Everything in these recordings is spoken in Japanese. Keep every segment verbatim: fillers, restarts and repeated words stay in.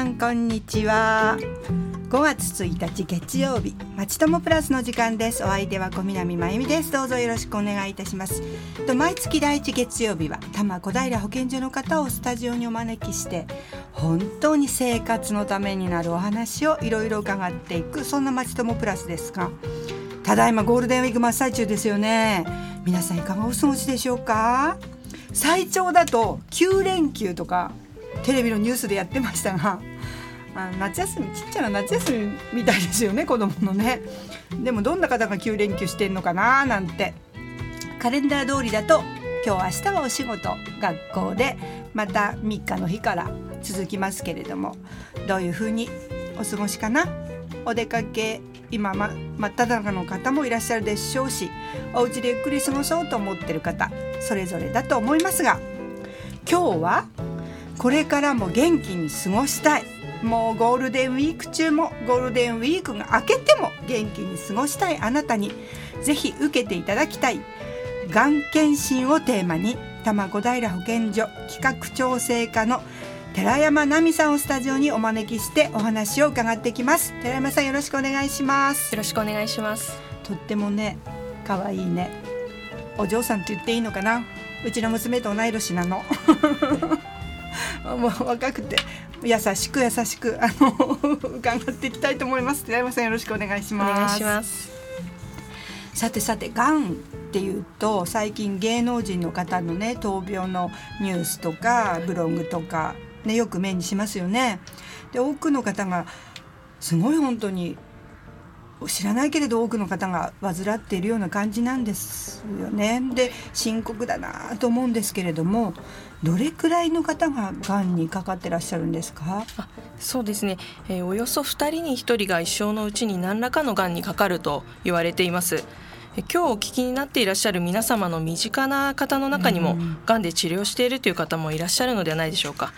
さんこんにちは。ごがつついたち月曜日、まちともプラスの時間です。お相手は小南真由美です。どうぞよろしくお願いいたします。と毎月だいいち月曜日は多摩小平保健所の方をスタジオにお招きして、本当に生活のためになるお話をいろいろ伺っていく、そんなまちともプラスですが、ただいまゴールデンウィーク真っ最中ですよね。皆さんいかがお過ごしでしょうか。最長だときゅうれんきゅうとかテレビのニュースでやってましたが、あの夏休み、ちっちゃな夏休みみたいですよね、子供のね。でもどんな方がきゅうれんきゅうしてんのかななんて。カレンダー通りだと今日明日はお仕事、学校でまたみっかの日から続きますけれども、どういう風にお過ごしかな。お出かけ今ま真っ只中の方もいらっしゃるでしょうし、お家でゆっくり過ごそうと思ってる方それぞれだと思いますが、今日はこれからも元気に過ごしたい、もうゴールデンウィーク中もゴールデンウィークが明けても元気に過ごしたいあなたにぜひ受けていただきたいがん検診をテーマに、多摩小平保健所企画調整課の寺山奈美さんをスタジオにお招きしてお話を伺ってきます。寺山さん、よろしくお願いします。よろしくお願いします。とってもね、かわいいね、お嬢さんって言っていいのかな、うちの娘と同い年なのもう若くて優しく優しくあの伺っていきたいと思います。寺山さん、よろしくお願いします。お願いします。さてさて、がんっていうと最近芸能人の方のね、闘病のニュースとかブログとか、ね、よく目にしますよね。で、多くの方がすごい本当に知らないけれど多くの方が患っているような感じなんですよね。で、深刻だなと思うんですけれども、どれくらいの方ががんにかかってらっしゃるんですか。あ、そうですね、えー、およそふたりにひとりが一生のうちに何らかのがんにかかると言われています。今日お聞きになっていらっしゃる皆様の身近な方の中にも、がんで治療しているという方もいらっしゃるのではないでしょうか。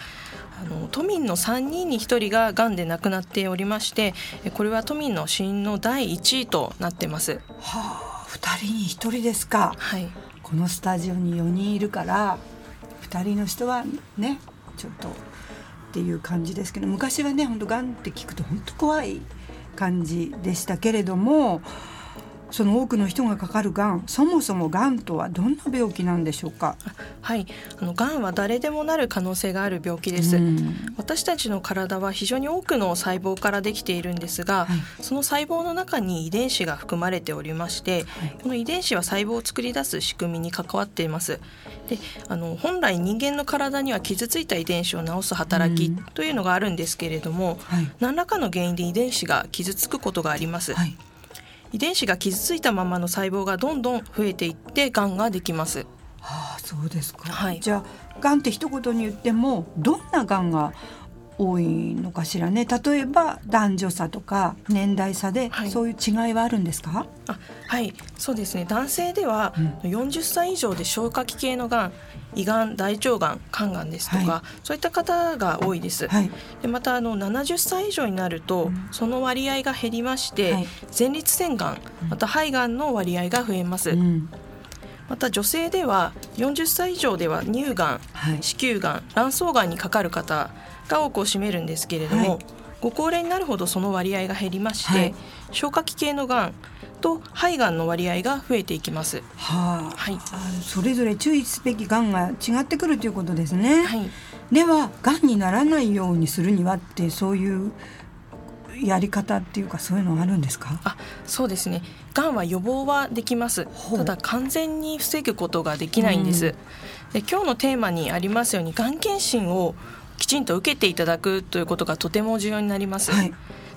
あの都民のさんにんにひとりががんで亡くなっておりまして、これは都民の死因のだいいちいとなってます。はあ、ふたりにひとりですか。はい、このスタジオによにんいるからふたりの人はね、ちょっとっていう感じですけど、昔はね、本当がんって聞くと本当怖い感じでしたけれども、その多くの人がかかるがん、そもそもがんとはどんな病気なんでしょうか。はい、あのがんは誰でもなる可能性がある病気です。うん、私たちの体は非常に多くの細胞からできているんですが、はい、その細胞の中に遺伝子が含まれておりまして、はい、この遺伝子は細胞を作り出す仕組みに関わっています。で、あの本来人間の体には傷ついた遺伝子を治す働きというのがあるんですけれども、はい、何らかの原因で遺伝子が傷つくことがあります。はい、遺伝子が傷ついたままの細胞がどんどん増えていってがんができます。はあ、そうですか。はい、じゃあがんって一言に言ってもどんながんが多いのかしらね。例えば男女差とか年代差で、はい、そういう違いはあるんですか。あ、はい、そうですね。男性ではよんじゅっさいいじょうで消化器系のがん、胃がん、大腸がん、肝がんですとか、はい、そういった方が多いです。はい、でまたあのななじゅっさいいじょうになると、うん、その割合が減りまして、はい、前立腺がん、また肺がんの割合が増えます。うん、また女性ではよんじゅっさいいじょうでは乳がん、はい、子宮がん、卵巣がんにかかる方が多くを占めるんですけれども、はい、ご高齢になるほどその割合が減りまして、はい、消化器系のがんと肺がんの割合が増えていきます。はあ、はい、それぞれ注意すべきがんが違ってくるということですね。はい、ではがんにならないようにするにはって、そういうやり方っていうか、そういうのあるんですか。あ、そうですね。がんは予防はできます。ただ完全に防ぐことができないんです。うん、で今日のテーマにありますように、がん検診をきちんと受けていただくということがとても重要になります。はい、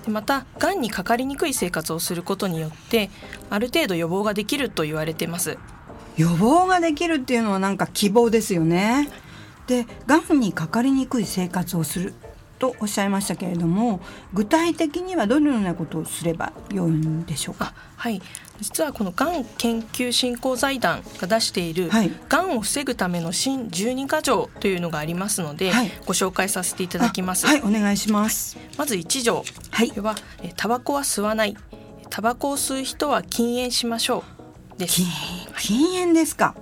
でまたがんにかかりにくい生活をすることによってある程度予防ができると言われています。予防ができるっていうのはなんか希望ですよね。で、がんにかかりにくい生活をするとおっしゃいましたけれども、具体的にはどのようなことをすればよいんでしょうか。はい、実はこのがん研究振興財団が出している、はい、がんを防ぐための新じゅうにかじょうというのがありますので、はい、ご紹介させていただきます。はい、お願いします。はい、まずいちじょう、はい、これはタバコは吸わない、タバコを吸う人は禁煙しましょうです。禁煙、禁煙ですか。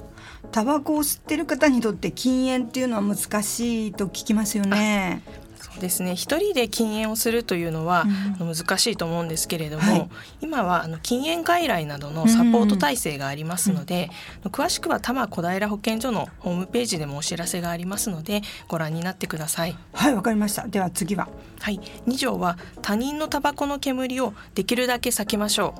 タバコを吸ってる方にとって禁煙っていうのは難しいと聞きますよね。ですね、一人で禁煙をするというのは、うん、難しいと思うんですけれども、はい、今はあの禁煙外来などのサポート体制がありますので、うんうん、詳しくは多摩小平保健所のホームページでもお知らせがありますのでご覧になってください。はい、わかりました。では次は、はい、に条は他人のタバコの煙をできるだけ避けましょ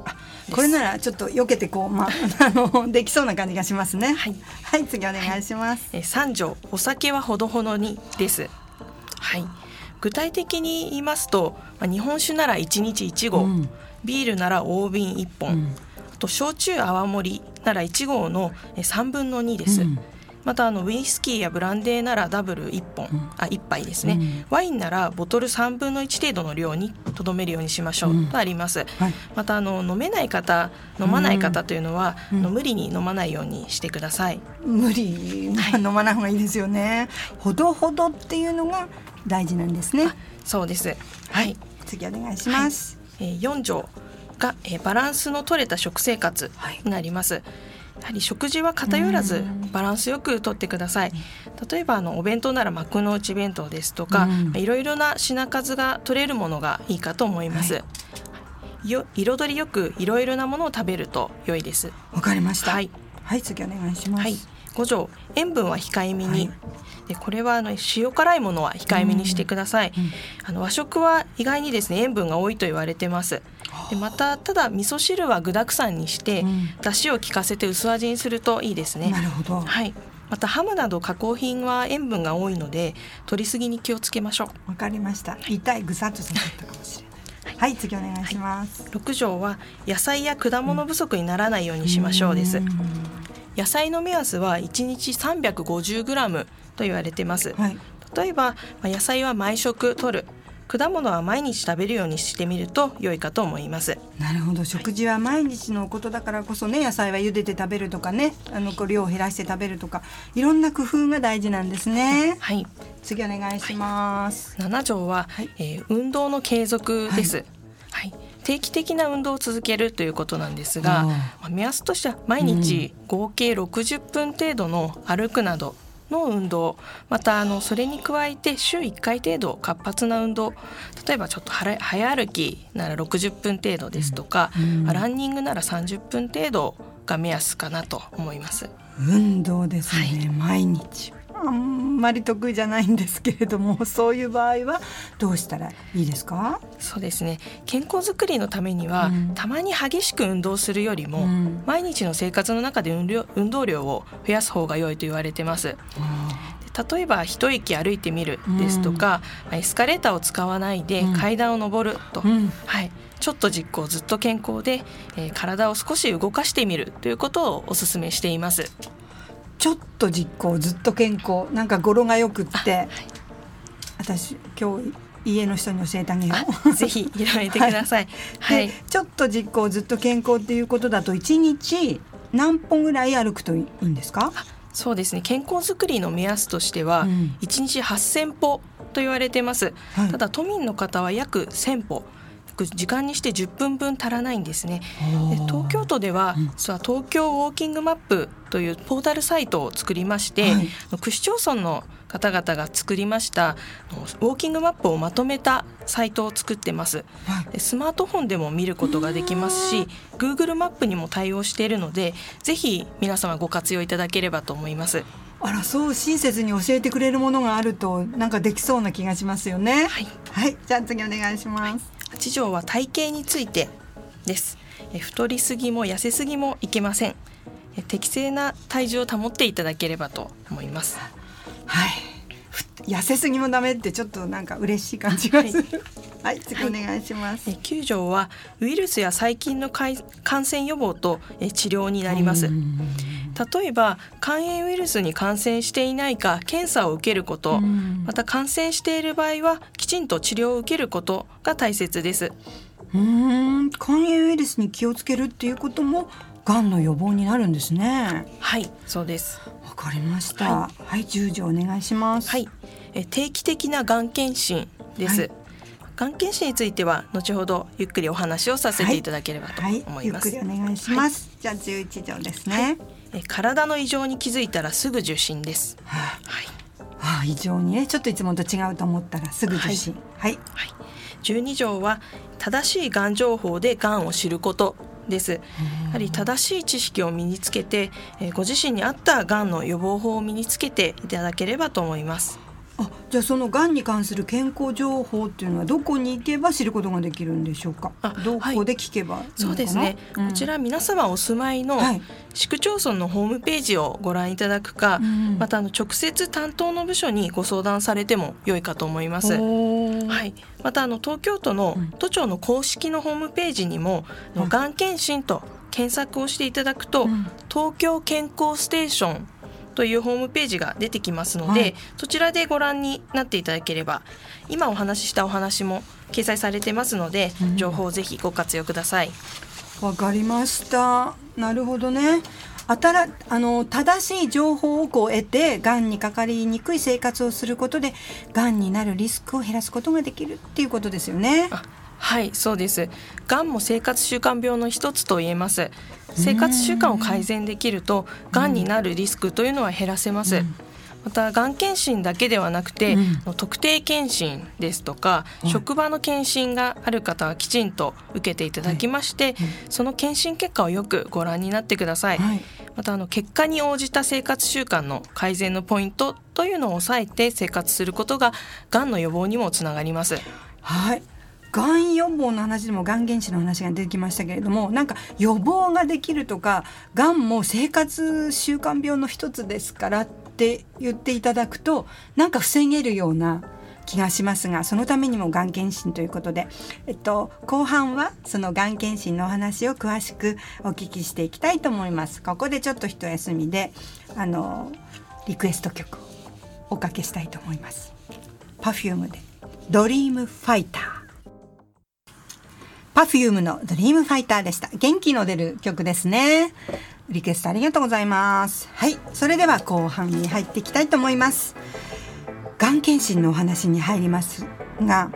う。これならちょっと避けてこう、まあ、あのできそうな感じがしますね。はい、はい、次お願いします。はい、えさん条お酒はほどほどにです。はい、具体的に言いますと、まあ、日本酒ならいちにちいちごう、うん、ビールなら大瓶いっぽん、うん、あと焼酎泡盛ならいち合のさんぶんのにです、うん、またあのウイスキーやブランデーならダブルいっぽん、うん、あいっぱいですね、うん、ワインならボトルさんぶんのいち程度の量にとどめるようにしましょうとあります。うん、はい、またあの飲めない方飲まない方というのは、うん、の無理に飲まないようにしてください。無理、はい、飲まない方がいいですよね。ほどほどっていうのが大事なんですね。そうです。はい、はい、次お願いします。はい、えー、よん条が、えー、バランスの取れた食生活になります。はい、やはり食事は偏らずバランスよくとってください。例えばあのお弁当なら幕の内弁当ですとか、いろいろな品数が取れるものがいいかと思います。はい、よ彩りよくいろいろなものを食べると良いです。わかりました。はい、はい、次お願いします。はい、ご条塩分は控えめに、はい、でこれはあの塩辛いものは控えめにしてください。うんうん、あの和食は意外にですね塩分が多いと言われてます。でまたただ味噌汁は具だくさんにして、うん、出汁を効かせて薄味にするといいですね。なるほど。はい、またハムなど加工品は塩分が多いので取りすぎに気をつけましょう。わかりました。はい、痛いぐさっとしなかったかもしれない。はい、次お願いします。はい、ろく条は野菜や果物不足にならないようにしましょうです。うん、野菜の目安はいちにち さんびゃくごじゅうグラム と言われてます。はい、例えば野菜は毎食摂る、果物は毎日食べるようにしてみると良いかと思います。なるほど。食事は毎日のことだからこそね、野菜は茹でて食べるとかね、あの量を減らして食べるとか、いろんな工夫が大事なんですね。はい、次お願いします。はい、なな条は、はい、えー、運動の継続です。はいはい、定期的な運動を続けるということなんですが、目安としては毎日合計ろくじゅっぷん程度の歩くなどの運動、またあのそれに加えて週いっかい程度活発な運動、例えばちょっとはれ早歩きならろくじゅっぷん程度ですとか、うんうん、ランニングならさんじゅっぷん程度が目安かなと思います。運動ですね。はい、毎日あんまり得意じゃないんですけれども、そういう場合はどうしたらいいですか？そうですね、健康づくりのためには、うん、たまに激しく運動するよりも、うん、毎日の生活の中で運量、運動量を増やす方が良いと言われてます。うん、で例えば一息歩いてみるですとか、うん、エスカレーターを使わないで階段を上ると、うんうん、はい、ちょっと実行ずっと健康で、えー、体を少し動かしてみるということをお勧めしています。ちょっと実行ずっと健康、なんか語呂がよくって、はい、私今日家の人に教えてあげよう。ぜひ広めてください。はい、でちょっと実行ずっと健康っていうことだといちにち何歩ぐらい歩くといいんですか？そうですね、健康づくりの目安としては、うん、いちにちはっせんぽと言われてます。はい、ただ都民の方は約せんぽ、時間にしてじゅっぷんぶん足らないんですね。で東京都では、うん、東京ウォーキングマップというポータルサイトを作りまして、はい、区市町村の方々が作りましたウォーキングマップをまとめたサイトを作ってます。はい、でスマートフォンでも見ることができますし、 Google マップにも対応しているので、ぜひ皆様ご活用いただければと思います。あら、そう親切に教えてくれるものがあると、なんかできそうな気がしますよね。はい、はい、じゃあ次お願いします。はい、はち条は体型についてです。え太りすぎも痩せすぎもいけません。え適正な体重を保っていただければと思います。はい、痩せすぎもダメって、ちょっとなんか嬉しい感じがする。はい、はい、次お願いします。はい、えきゅう条はウイルスや細菌の感染予防とえ治療になります。例えば肝炎ウイルスに感染していないか検査を受けること、また感染している場合はきちんと治療を受けることが大切です。うーん、肝炎ウイルスに気をつけるっていうこともがんの予防になるんですね。はい、そうです。わかりました。はい、はい、じゅう条お願いします。はい、え定期的ながん検診です。はい、がん検診については後ほどゆっくりお話をさせていただければと思います。はいはい、ゆっくりお願いします。はい、じゃあじゅういち条ですね。はい、体の異常に気づいたらすぐ受診です。はあ、はい、ああ、異常にねちょっといつもと違うと思ったらすぐ受診。はい、はいはい、じゅうに条は正しいがん情報でがんを知ることです。やはり正しい知識を身につけてご自身に合ったがんの予防法を身につけていただければと思います。あ、じゃあそのがんに関する健康情報っていうのはどこに行けば知ることができるんでしょうか。どこで聞けばいいのかな、はい、そうですね、うん、こちら皆様お住まいの市区町村のホームページをご覧いただくか、はい、またあの直接担当の部署にご相談されても良いかと思います、はい、またあの東京都の都庁の公式のホームページにも、うん、がん検診と検索をしていただくと、うん、東京健康ステーションというホームページが出てきますので、はい、そちらでご覧になっていただければ今お話ししたお話も掲載されてますので、うん、情報をぜひご活用ください。わかりました。なるほどね。あたらあの正しい情報をこう得てがんにかかりにくい生活をすることでがんになるリスクを減らすことができるっていうことですよね。あ、はい、そうです。がんも生活習慣病の一つと言えます。生活習慣を改善できるとがんになるリスクというのは減らせます、うん、またがん検診だけではなくて、うん、特定検診ですとか、うん、職場の検診がある方はきちんと受けていただきまして、はい、その検診結果をよくご覧になってください、はい、またあの結果に応じた生活習慣の改善のポイントというのを抑えて生活することががんの予防にもつながります。はい、がん予防の話でもがん原子の話が出てきましたけれども、なんか予防ができるとかがんも生活習慣病の一つですからって言っていただくとなんか防げるような気がしますが、そのためにもがん検診ということで、えっと、後半はそのがん検診のお話を詳しくお聞きしていきたいと思います。ここでちょっと一休みであのリクエスト曲をおかけしたいと思います。 Perfume でドリームファイター。パフュームのドリームファイターでした。元気の出る曲ですね。リクエストありがとうございます。はい、それでは後半に入っていきたいと思います。がん検診のお話に入りますが、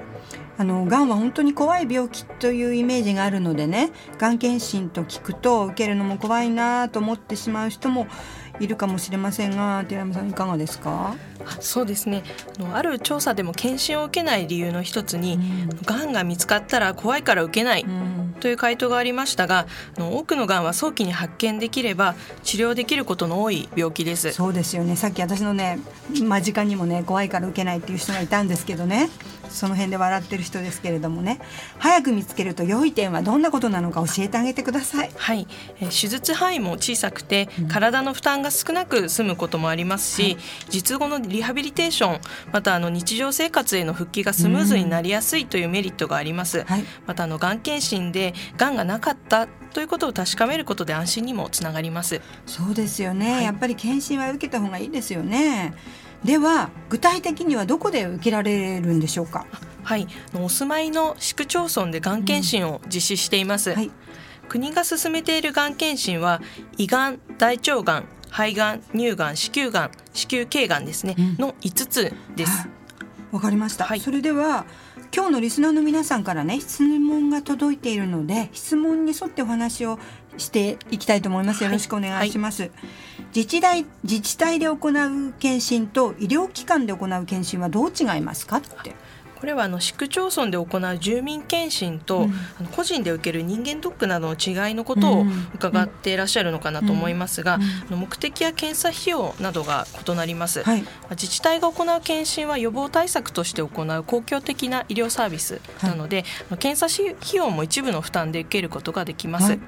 あのがんは本当に怖い病気というイメージがあるのでね、がん検診と聞くと受けるのも怖いなと思ってしまう人もいるかもしれませんが、寺山さんいかがですか。そうですね、あの、ある調査でも検診を受けない理由の一つに、うん、がんが見つかったら怖いから受けない、うん、という回答がありましたが、あの多くのがんは早期に発見できれば治療できることの多い病気です。そうですよね。さっき私のね間近にもね怖いから受けないっていう人がいたんですけどね、その辺で笑ってる人ですけれどもね、早く見つけると良い点はどんなことなのか教えてあげてください。はい、えー、手術範囲も小さくて、うん、体の負担がが少なく済むこともありますし、はい、術後のリハビリテーション、またあの日常生活への復帰がスムーズになりやすいというメリットがあります、はい、またあのがん検診でがんがなかったということを確かめることで安心にもつながります。そうですよね、はい、やっぱり検診は受けた方がいいですよね。では具体的にはどこで受けられるんでしょうか。はい、お住まいの市区町村でがん検診を実施しています、うんはい、国が進めているがん検診は胃がん、大腸がん、肺がん、乳がん、子宮がん、子宮頸がんですね、うん、のいつつです。わかりました、はい、それでは今日のリスナーの皆さんからね質問が届いているので、質問に沿ってお話をしていきたいと思います。よろしくお願いします、はいはい、自治体、自治体で行う検診と医療機関で行う検診はどう違いますかって。これはあの市区町村で行う住民検診と、うん、あの個人で受ける人間ドックなどの違いのことを伺っていらっしゃるのかなと思いますが、うんうんうん、あの目的や検査費用などが異なります、はい、自治体が行う検診は予防対策として行う公共的な医療サービスなので、はい、検査費用も一部の負担で受けることができます、はい、ま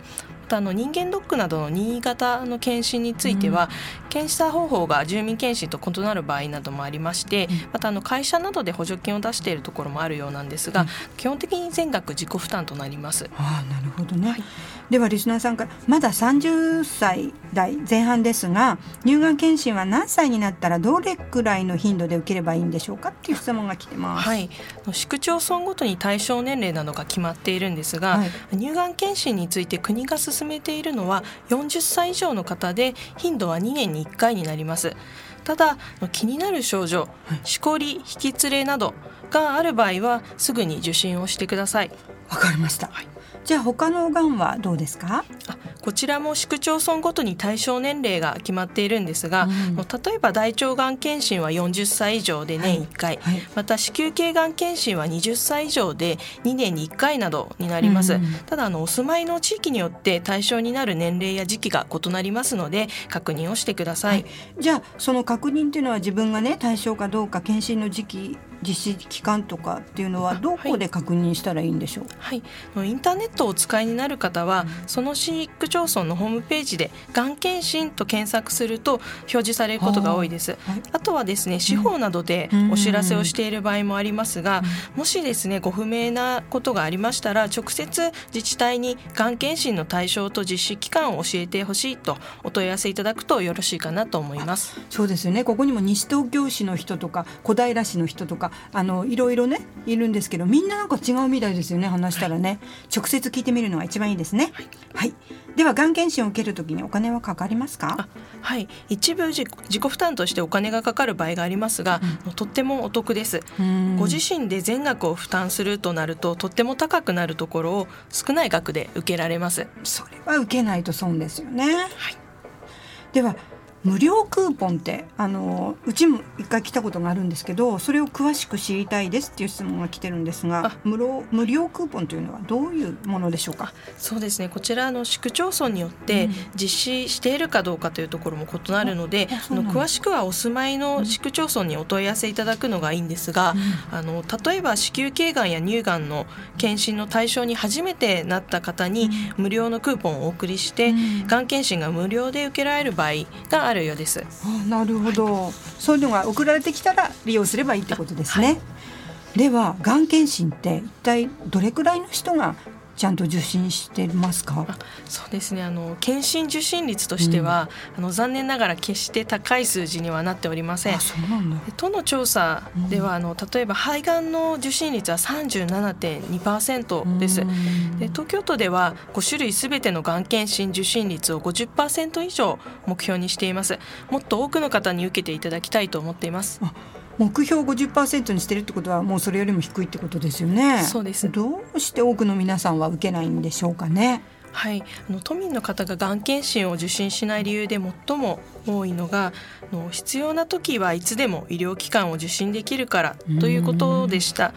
たあの人間ドックなどの任意型の検診については、うん、検査方法が住民検診と異なる場合などもありまして、うん、またあの会社などで補助金を出しているところもあるようなんですが、うん、基本的に全額自己負担となります。ああ、なるほどね、はい、ではリスナーさんからまださんじゅっさい代前半ですが、乳がん検診は何歳になったらどれくらいの頻度で受ければいいんでしょうかっていう質問が来てます、はい、市区町村ごとに対象年齢などが決まっているんですが、はい、乳がん検診について国が進め進めているのはよんじゅっさい以上の方で、頻度はにねんにいっかいになります。ただ気になる症状、しこり、引き連れなどがある場合はすぐに受診をしてください。わかりました、はい、じゃあ他のがんはどうですか？あ、こちらも市区町村ごとに対象年齢が決まっているんですが、うん、もう例えば大腸がん検診はよんじゅっさい以上で年いっかい、はいはい、また子宮頸がん検診はにじゅっさい以上でにねんにいっかいなどになります、うん、ただあのお住まいの地域によって対象になる年齢や時期が異なりますので確認をしてください、はい、じゃあその確認というのは自分がね対象かどうか検診の時期実施期間とかっていうのはどこで確認したらいいんでしょう？はいはい、インターネットをお使いになる方は、うん、その市区町村のホームページでがん検診と検索すると表示されることが多いです、はい、あとはですね司法などでお知らせをしている場合もありますが、うん、もしですねご不明なことがありましたら直接自治体にがん検診の対象と実施期間を教えてほしいとお問い合わせいただくとよろしいかなと思います。そうですよね。ここにも西東京市の人とか小平市の人とかあのいろいろねいるんですけど、みんななんか違うみたいですよね。話したらね、はい、直接聞いてみるのが一番いいですね。はい、はい、ではがん検診を受けるときにお金はかかりますか？あ、はい、一部自己負担としてお金がかかる場合がありますが、うん、とってもお得です。ご自身で全額を負担するとなるととっても高くなるところを少ない額で受けられます。それは受けないと損ですよね、はい、では無料クーポンってあのうちも一回来たことがあるんですけど、それを詳しく知りたいですっていう質問が来てるんですが、無料、無料クーポンというのはどういうものでしょうか？そうですね、こちらの市区町村によって実施しているかどうかというところも異なるので、うん、あの詳しくはお住まいの市区町村にお問い合わせいただくのがいいんですが、うん、あの例えば子宮頸がんや乳がんの検診の対象に初めてなった方に無料のクーポンをお送りして、うん、がん検診が無料で受けられる場合があるようです。あ、なるほど、はい、そういうのが送られてきたら利用すればいいってことですね、はい、ではがん検診って一体どれくらいの人がちゃんと受診してますか？あ、そうですね、あの検診受診率としては、うん、あの残念ながら決して高い数字にはなっておりません。あ、そうなんだ。都の調査では、うん、あの例えば肺がんの受診率は さんじゅうななてんにパーセント です、うん、で東京都ではごしゅるいすべてのがん検診受診率を ごじゅっパーセント 以上目標にしています。もっと多くの方に受けていただきたいと思っています。あ、目標 ごじゅっパーセント にしてるってことはもうそれよりも低いってことですよね。そうです。どうして多くの皆さんは受けないんでしょうかね？はい、あの都民の方ががん検診を受診しない理由で最も多いのがの必要な時はいつでも医療機関を受診できるからということでした。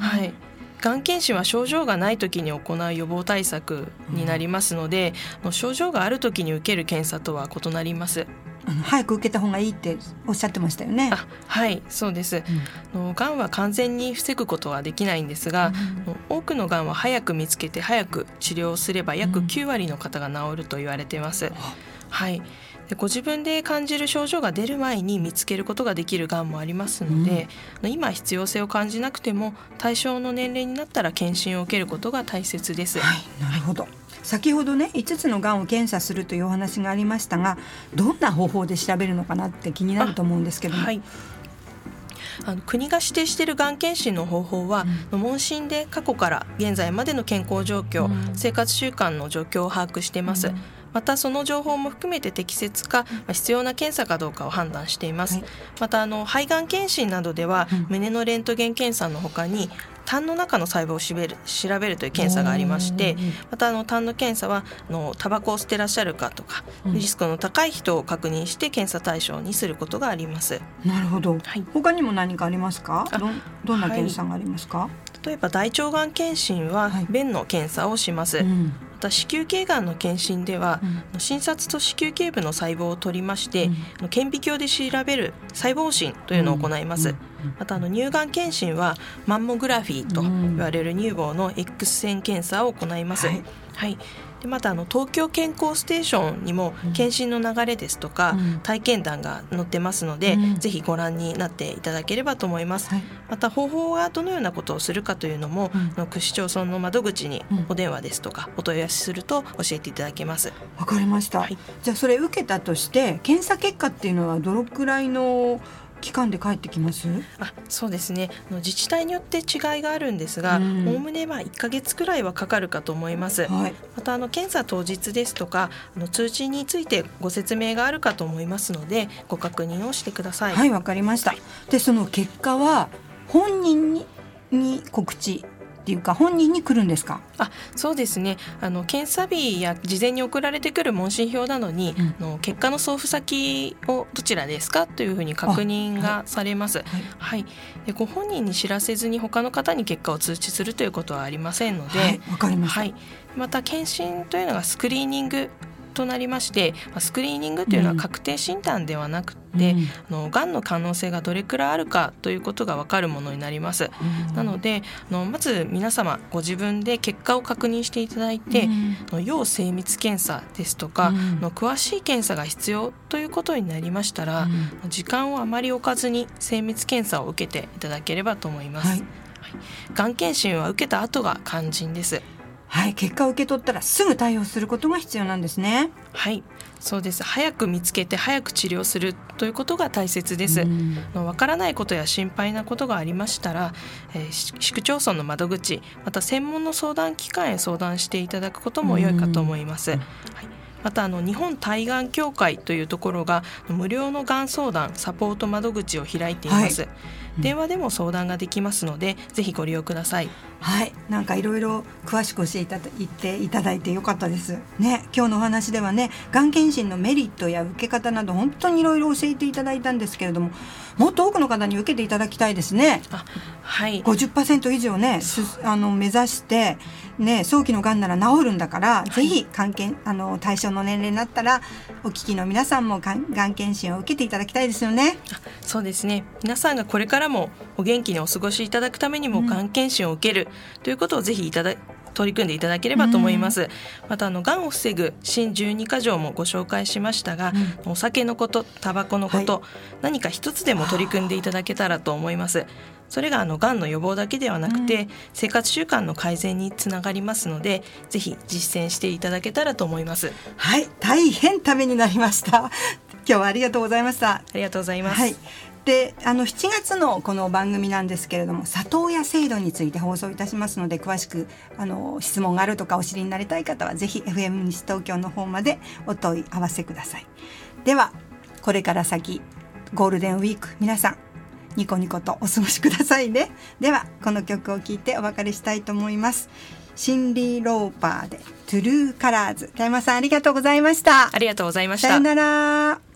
はい、がん検診は症状がないときに行う予防対策になりますので、うん、症状があるときに受ける検査とは異なります。あの早く受けた方がいいっておっしゃってましたよね。あ、はい、そうです、うん、のがんは完全に防ぐことはできないんですが、うん、多くのがんは早く見つけて早く治療すれば約きゅうわりの方が治ると言われています、うん、はい、でご自分で感じる症状が出る前に見つけることができるがんもありますので、うん、今必要性を感じなくても対象の年齢になったら検診を受けることが大切です、はい、なるほど、はい、先ほどねいつつのがんを検査するというお話がありましたが、どんな方法で調べるのかなって気になると思うんですけども、あの国が指定しているがん検診の方法は、うん、問診で過去から現在までの健康状況、うん、生活習慣の状況を把握しています、うん、またその情報も含めて適切か、うん、必要な検査かどうかを判断しています、はい、またあの肺がん検診などでは、うん、胸のレントゲン検査の他に痰の中の細胞をしべる調べるという検査がありまして、またあの痰の検査はあのタバコを吸ってらっしゃるかとか、うん、リスクの高い人を確認して検査対象にすることがあります。なるほど、はい、他にも何かありますか？ ど, どんな検査がありますか？はい、例えば大腸がん検診は便の検査をします、はい、うん、また子宮頸がんの検診では、うん、診察と子宮頸部の細胞を取りまして、うん、顕微鏡で調べる細胞診というのを行います、うんうん、またあの乳がん検診はマンモグラフィーと言われる乳房の X 線検査を行います、うん、はいはい、でまたあの東京健康ステーションにも検診の流れですとか、うん、体験談が載ってますので、うん、ぜひご覧になっていただければと思います、はい、また方法はどのようなことをするかというのも、うん、の区市町村の窓口にお電話ですとか、うん、お問い合わせすると教えていただけます。わかりました、はい、じゃあそれ受けたとして検査結果っていうのはどのくらいの期間で帰ってきます？あ、そうですね、自治体によって違いがあるんですが、おおむねまあいっかげつくらいはかかるかと思います、はい、またあの検査当日ですとかあの通知についてご説明があるかと思いますのでご確認をしてください。はい、わかりました。でその結果は本人 に, に告知っていうか本人に来るんですか？あ、そうですね、あの検査日や事前に送られてくる問診票などに、うん、の結果の送付先をどちらですかというふうに確認がされます。はいはいはい、でご本人に知らせずに他の方に結果を通知するということはありませんので、はい、わかりました、はい、また検診というのがスクリーニングとなりまして、スクリーニングというのは確定診断ではなくて、うん、あのがんの可能性がどれくらいあるかということが分かるものになります、うん、なのであのまず皆様ご自分で結果を確認していただいて、うん、要精密検査ですとか、うん、の詳しい検査が必要ということになりましたら、うん、時間をあまり置かずに精密検査を受けていただければと思います。はいはい、がん検診は受けた後が肝心です。はい、結果を受け取ったらすぐ対応することが必要なんですね。はい、そうです。早く見つけて早く治療するということが大切です。わからないことや心配なことがありましたら、えー、市区町村の窓口、また専門の相談機関へ相談していただくことも良いかと思います。はい、またあの日本対がん協会というところが無料のがん相談サポート窓口を開いています、はいうん、電話でも相談ができますのでぜひご利用ください。はい、なんかいろいろ詳しく教えて言っていただいてよかったですね。今日のお話ではね、がん検診のメリットや受け方など本当にいろいろ教えていただいたんですけれども、もっと多くの方に受けていただきたいですね。あ、はい、ごじゅっパーセント 以上ねあの目指して、ね、早期のがんなら治るんだから、はい、ぜひ関係あの対象の年齢になったらお聞きの皆さんもがん検診を受けていただきたいですよね。そうですね、皆さんがこれからもお元気にお過ごしいただくためにもがん検診を受けるということをぜひいただ取り組んでいただければと思います。またあのがんを防ぐ新じゅうにかじょうもご紹介しましたが、うん、お酒のことタバコのこと、はい、何か一つでも取り組んでいただけたらと思います。それがあのがんの予防だけではなくて、うん、生活習慣の改善につながりますのでぜひ実践していただけたらと思います。はい、大変ためになりました。今日はありがとうございました。ありがとうございます。はい、であのしちがつのこの番組なんですけれども、里親制度について放送いたしますので、詳しくあの質問があるとかお知りになりたい方はぜひ エフエム 西東京の方までお問い合わせください。ではこれから先ゴールデンウィーク皆さんニコニコとお過ごしくださいね。ではこの曲を聴いてお別れしたいと思います。シンリー・ローパーでトゥルーカラーズ。田山さんありがとうございました。ありがとうございました。さよなら。